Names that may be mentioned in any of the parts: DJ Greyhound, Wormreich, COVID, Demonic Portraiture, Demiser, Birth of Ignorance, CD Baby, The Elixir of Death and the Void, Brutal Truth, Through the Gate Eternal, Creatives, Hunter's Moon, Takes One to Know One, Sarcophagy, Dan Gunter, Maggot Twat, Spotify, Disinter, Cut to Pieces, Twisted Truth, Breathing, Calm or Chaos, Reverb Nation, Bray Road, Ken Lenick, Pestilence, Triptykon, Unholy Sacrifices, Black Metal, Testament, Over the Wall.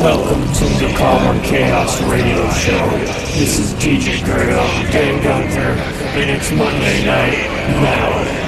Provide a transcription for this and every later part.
Welcome to the Calm or Chaos radio show. This is DJ Greyhound, Dan Gunter, and it's Monday night now.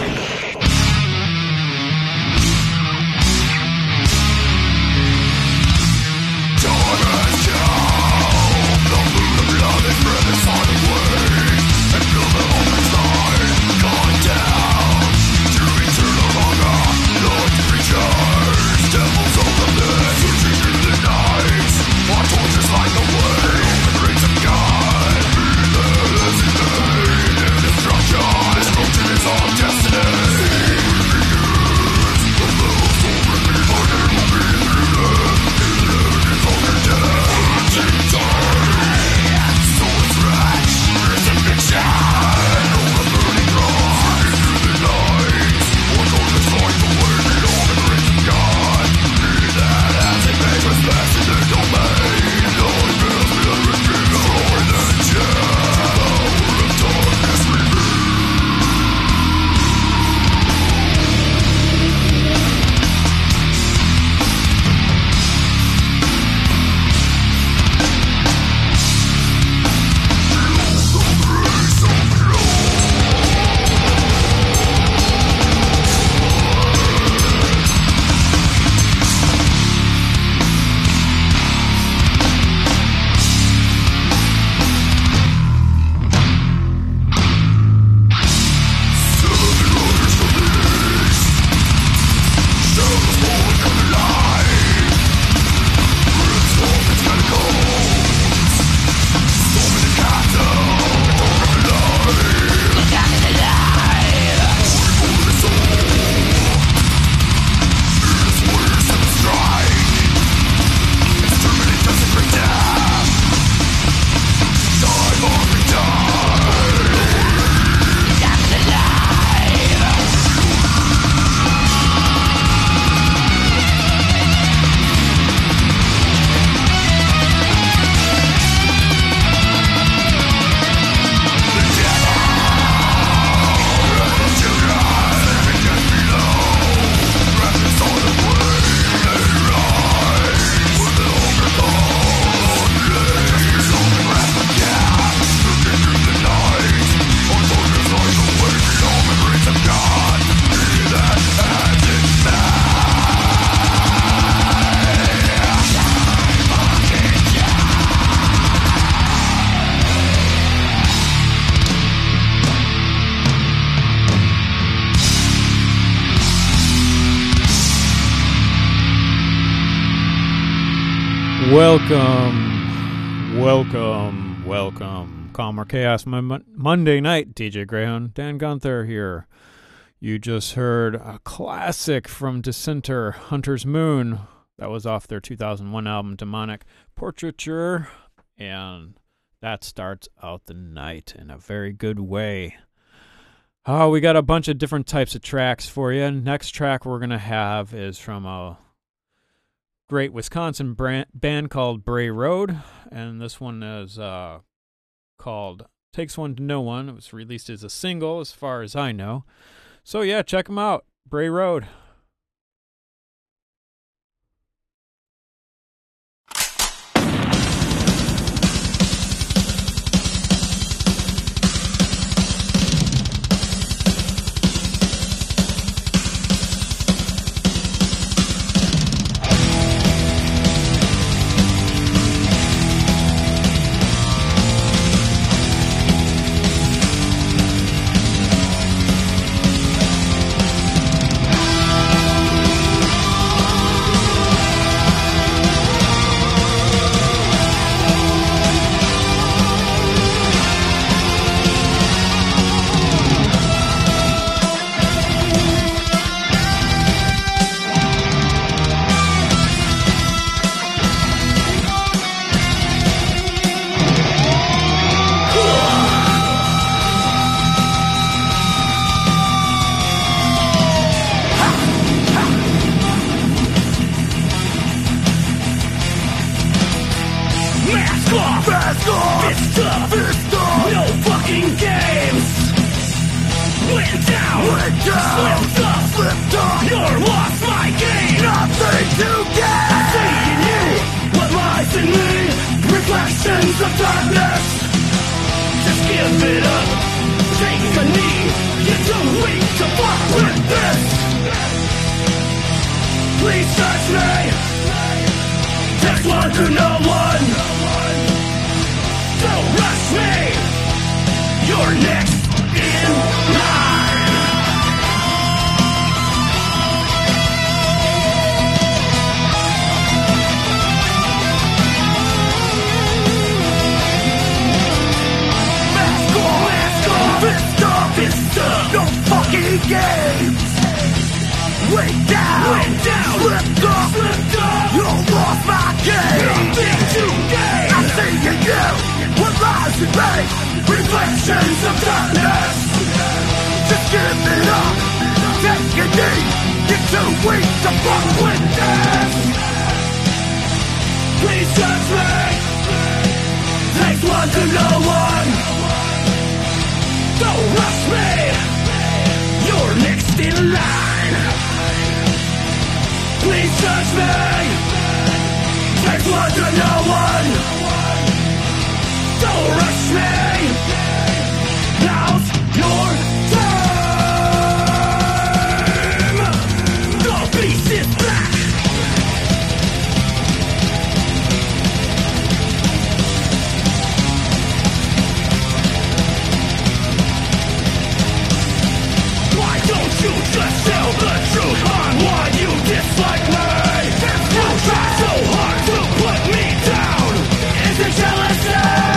Welcome. Calm or Chaos, Monday night. DJ Greyhound, Dan Gunther here. You just heard a classic from Disinter, Hunter's Moon. That was off their 2001 album, Demonic Portraiture. And that starts out the night in a very good way. Oh, we got a bunch of different types of tracks for you. Next track we're going to have is from a great Wisconsin band called Bray Road, and this one is called Takes One to Know One. It was released as a single, as far as I know. So yeah, check them out, Bray Road. You're lost my game. Nothing to gain. I'm taking you. What my Takes one to know one. Don't rush me. You're next in line. Mask on, fist up, fist up. No fucking games. Way down, slipped up, slipped up. You lost my game. Nothing to gain. I see in you what lies in me. Reflections of darkness. Just give it up. Take a knee. You're too weak to fuck with this. Please judge me. Takes one to know one. Don't rush me. You're next in line. Please judge me. Takes one to know one. Don't rush me. Now's your time. The beast is back. Why don't you just tell the truth on why you dislike me? You try so hard to put me down. Is it jealousy?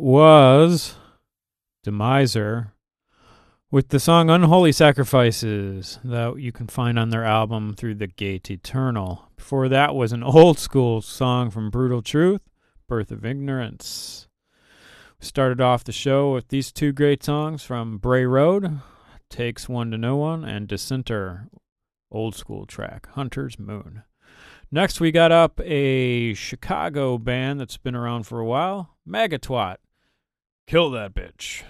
That was Demiser with the song Unholy Sacrifices that you can find on their album Through the Gate Eternal. Before that was an old school song from Brutal Truth, Birth of Ignorance. We started off the show with these two great songs from Bray Road, Takes One to Know One, and Disinter, old school track, Hunter's Moon. Next, we got up a Chicago band that's been around for a while, Maggot Twat. Kill that bitch.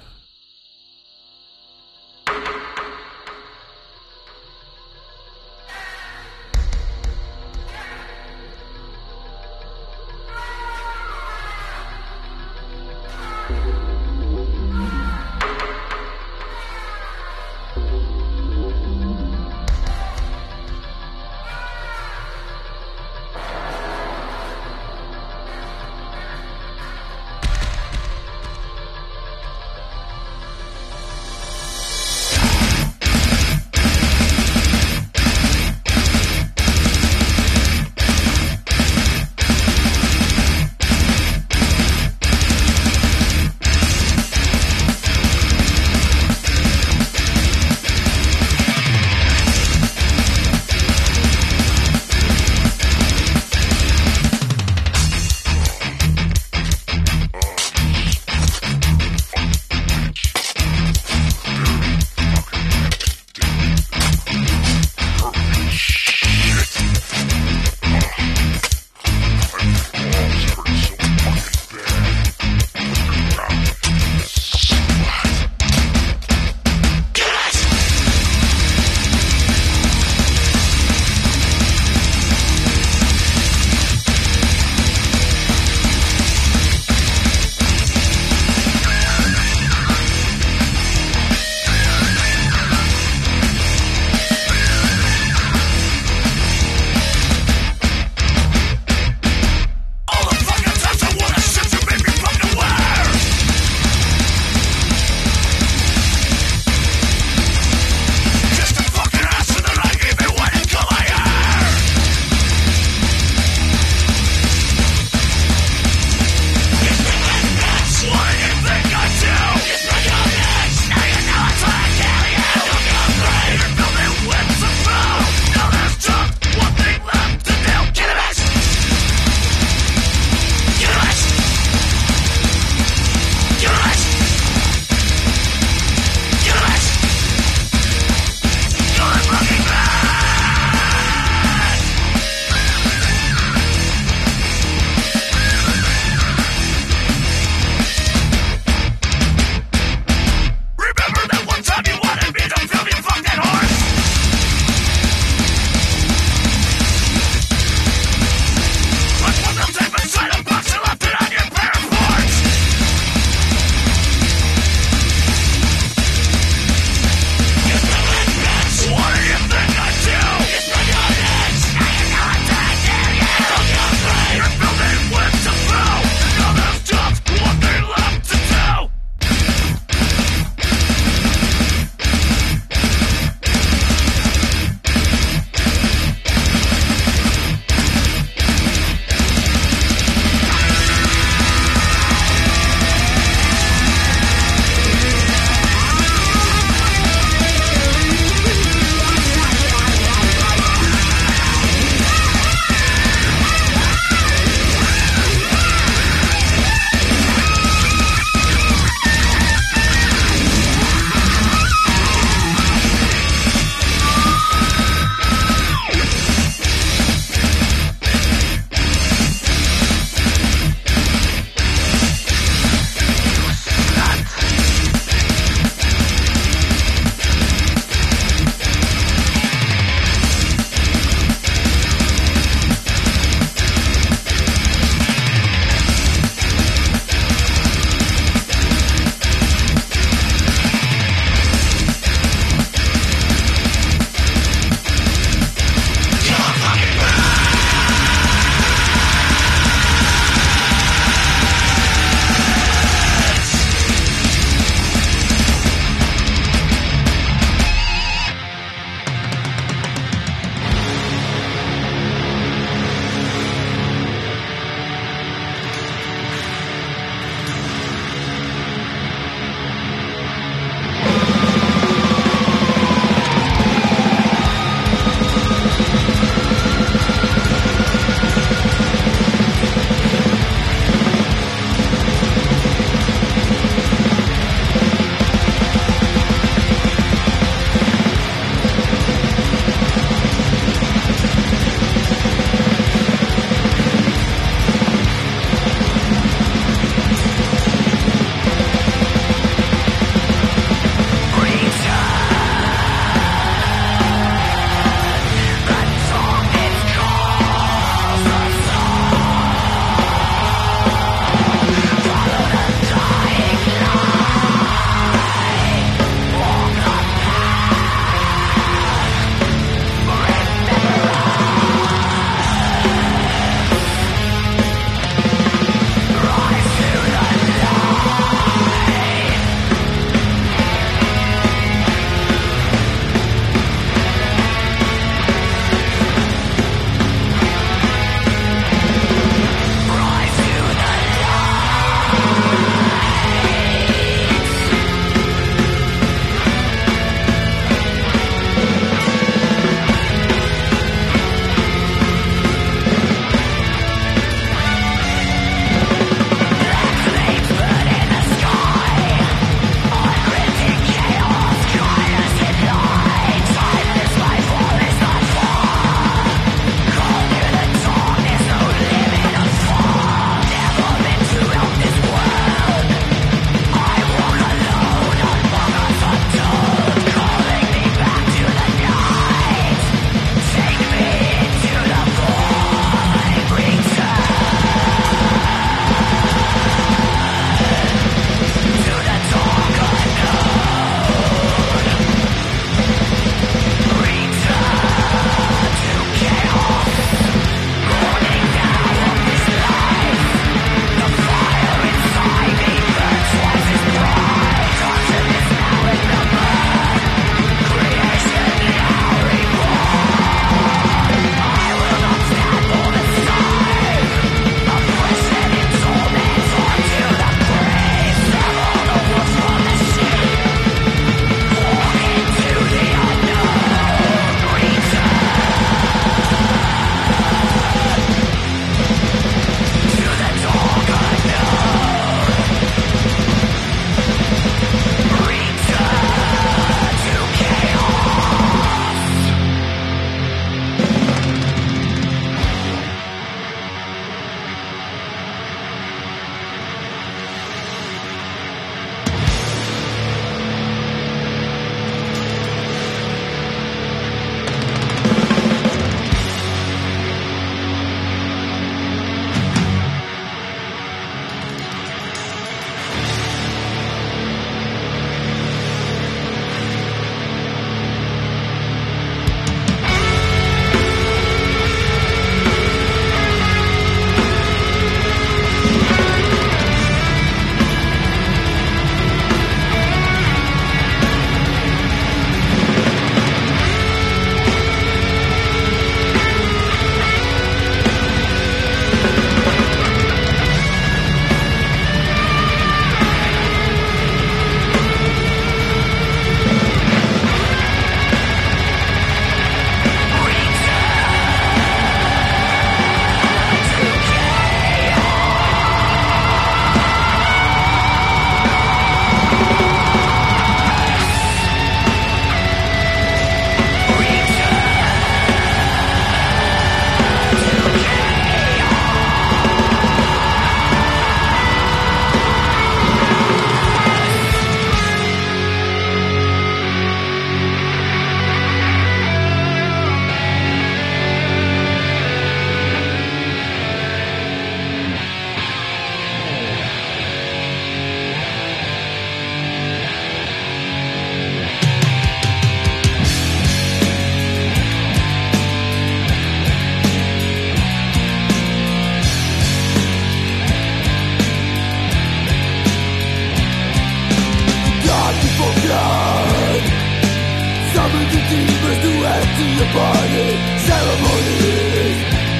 the burning ceremonies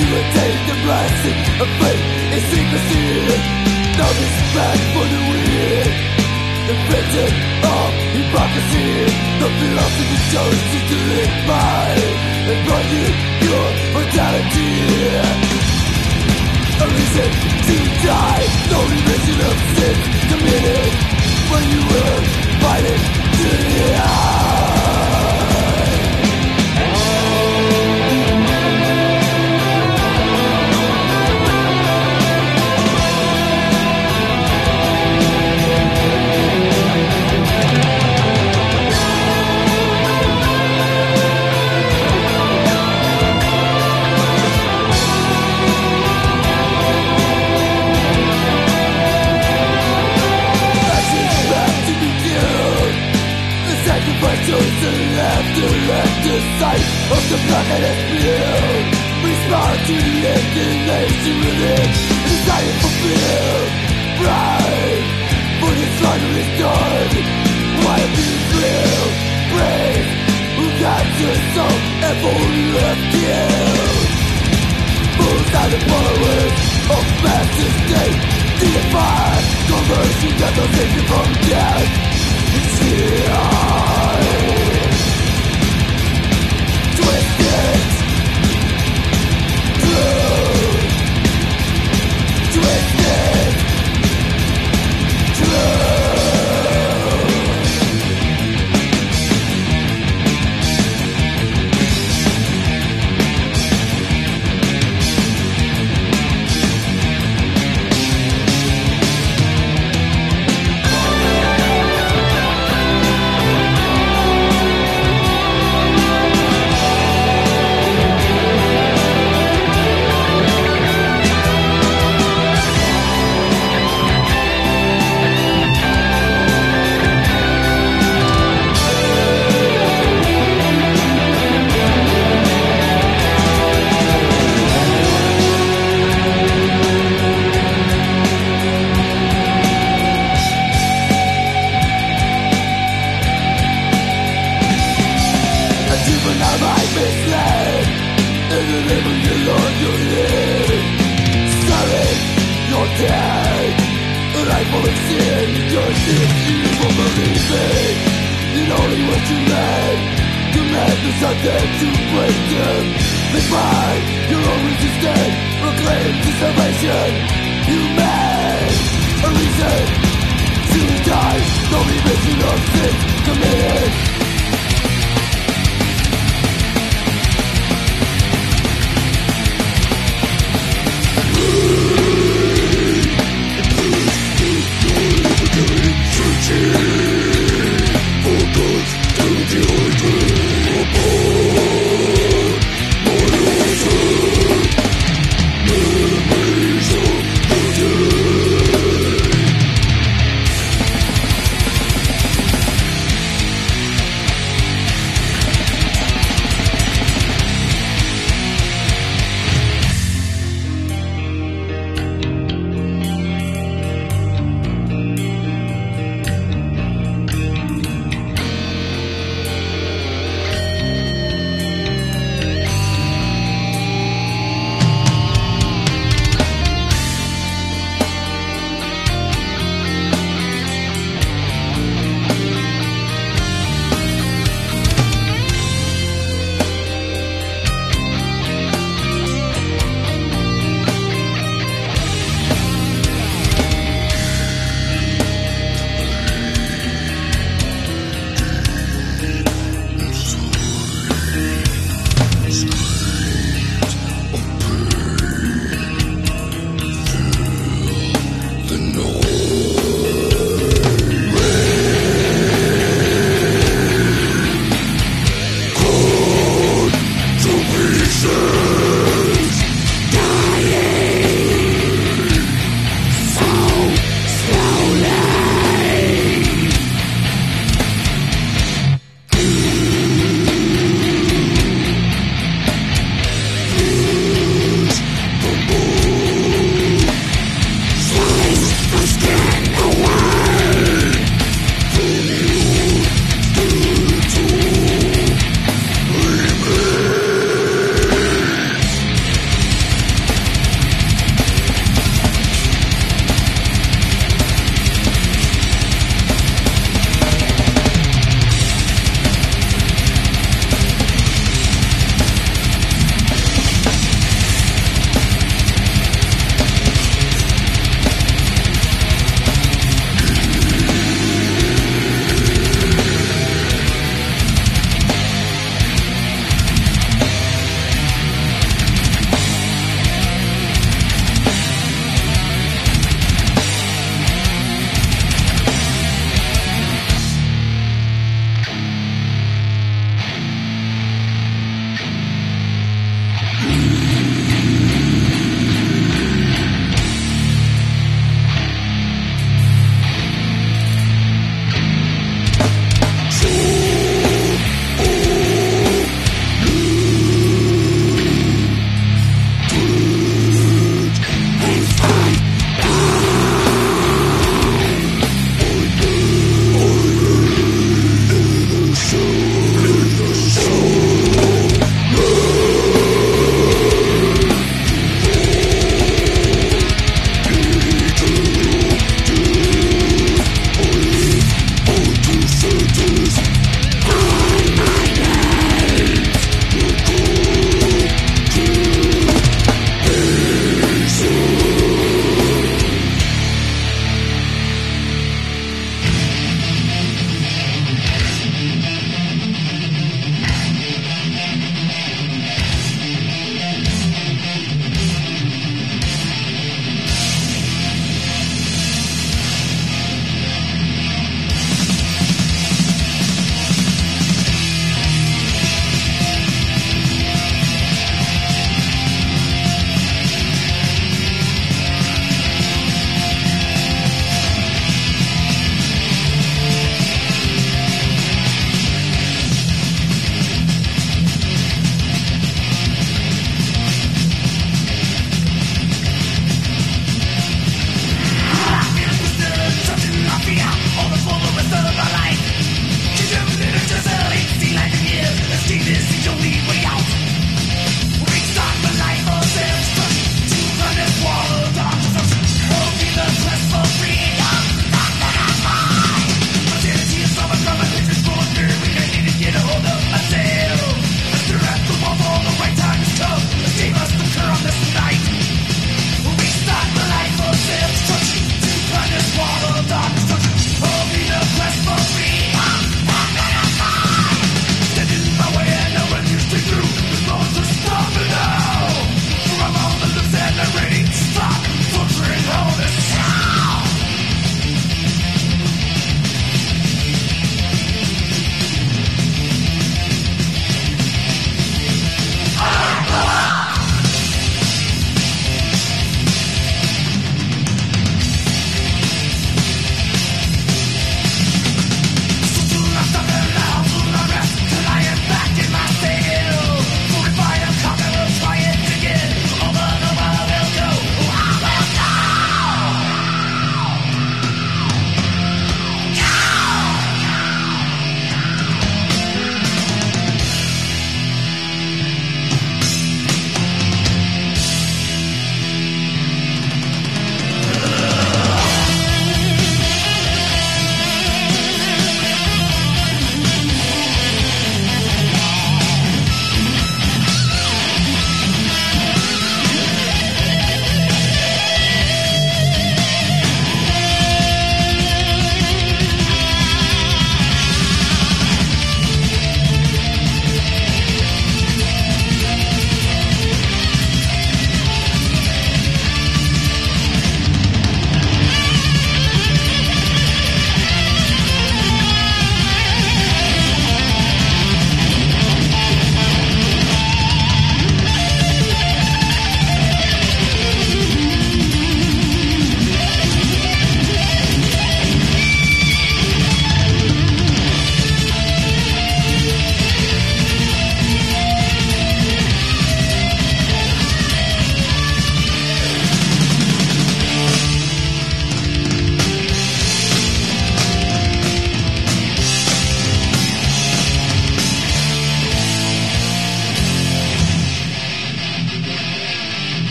to attain the blessing of faith in secrecy. No respect for the weak, the victim of hypocrisy. The philosophy chose to delete by employing your mortality. A reason to die, no remission of sin committed when you were fighting to the end. Left the sight of the planet is filled. We smile to live the nation with it. Desire fulfilled. Brave, for the slaughter is done. Why be thrilled? Brave, who got your soul and for who you have killed. Fools are the followers of master's state. Deified, conversion that will save you from death. It's here.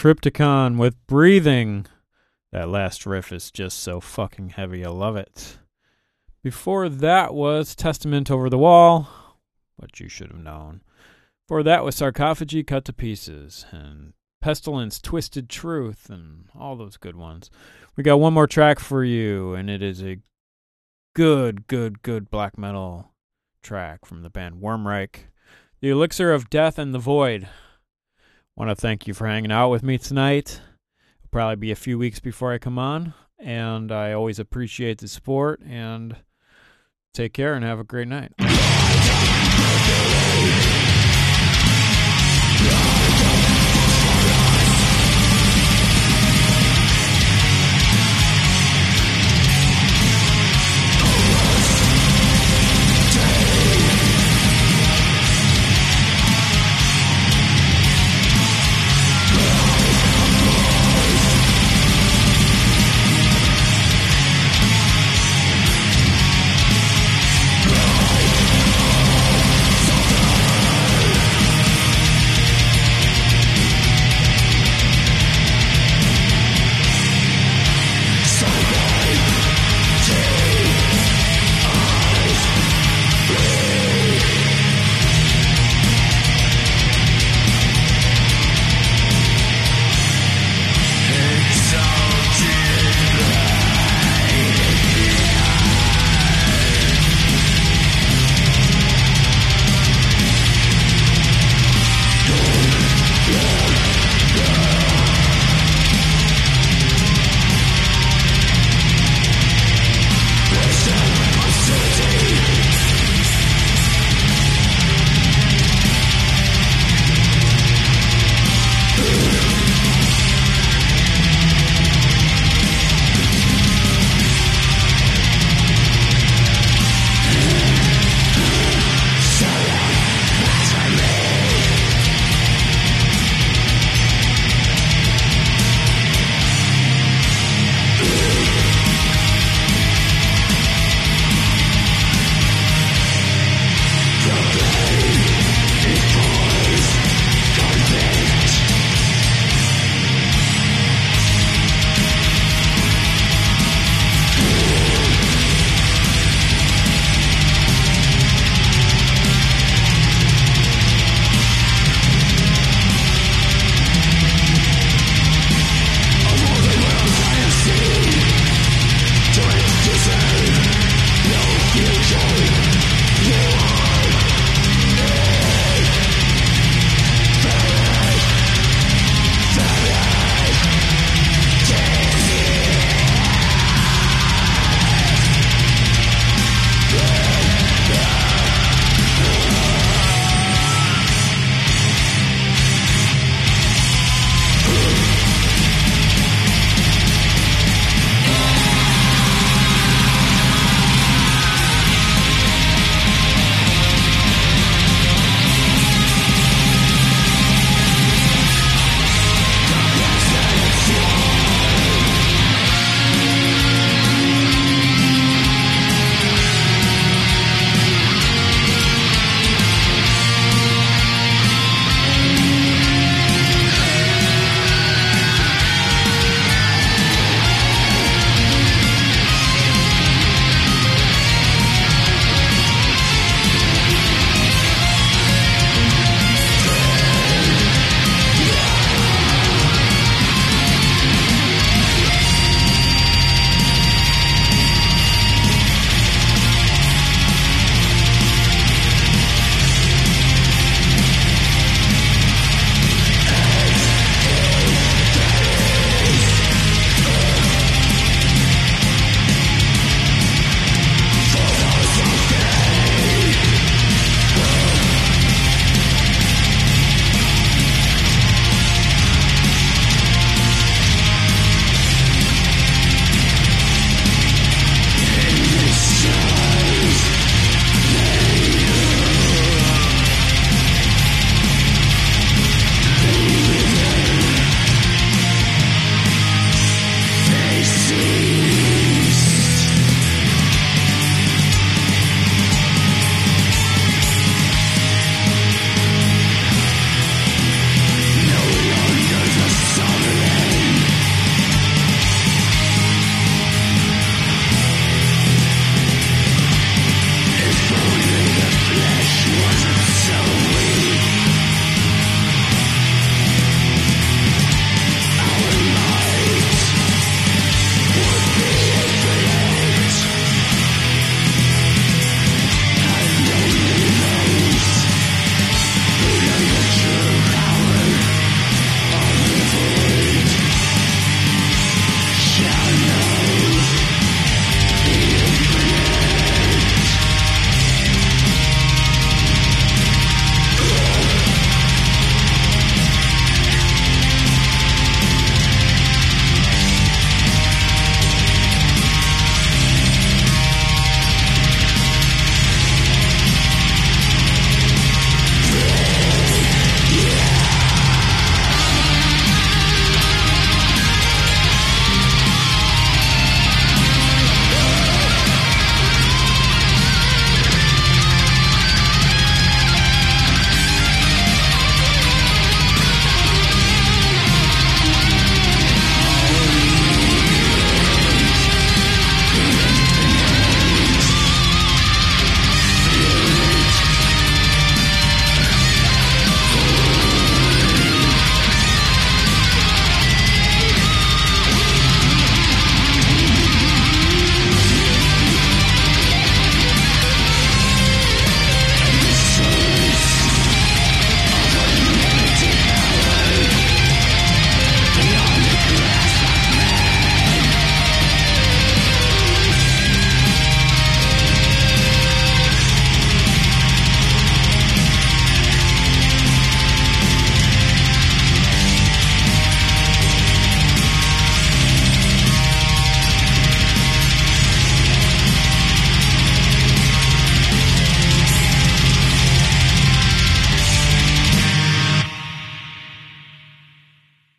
Triptykon with Breathing. That last riff is just so fucking heavy. I love it. Before that was Testament, Over the Wall, what you should have known. Before that was Sarcophagy, Cut to Pieces, and Pestilence, Twisted Truth, and all those good ones. We got one more track for you, and it is a good black metal track from the band Wormreich, The Elixir of Death and the Void. Want to thank you for hanging out with me tonight. It'll probably be a few weeks before I come on, and I always appreciate the support, and take care and have a great night.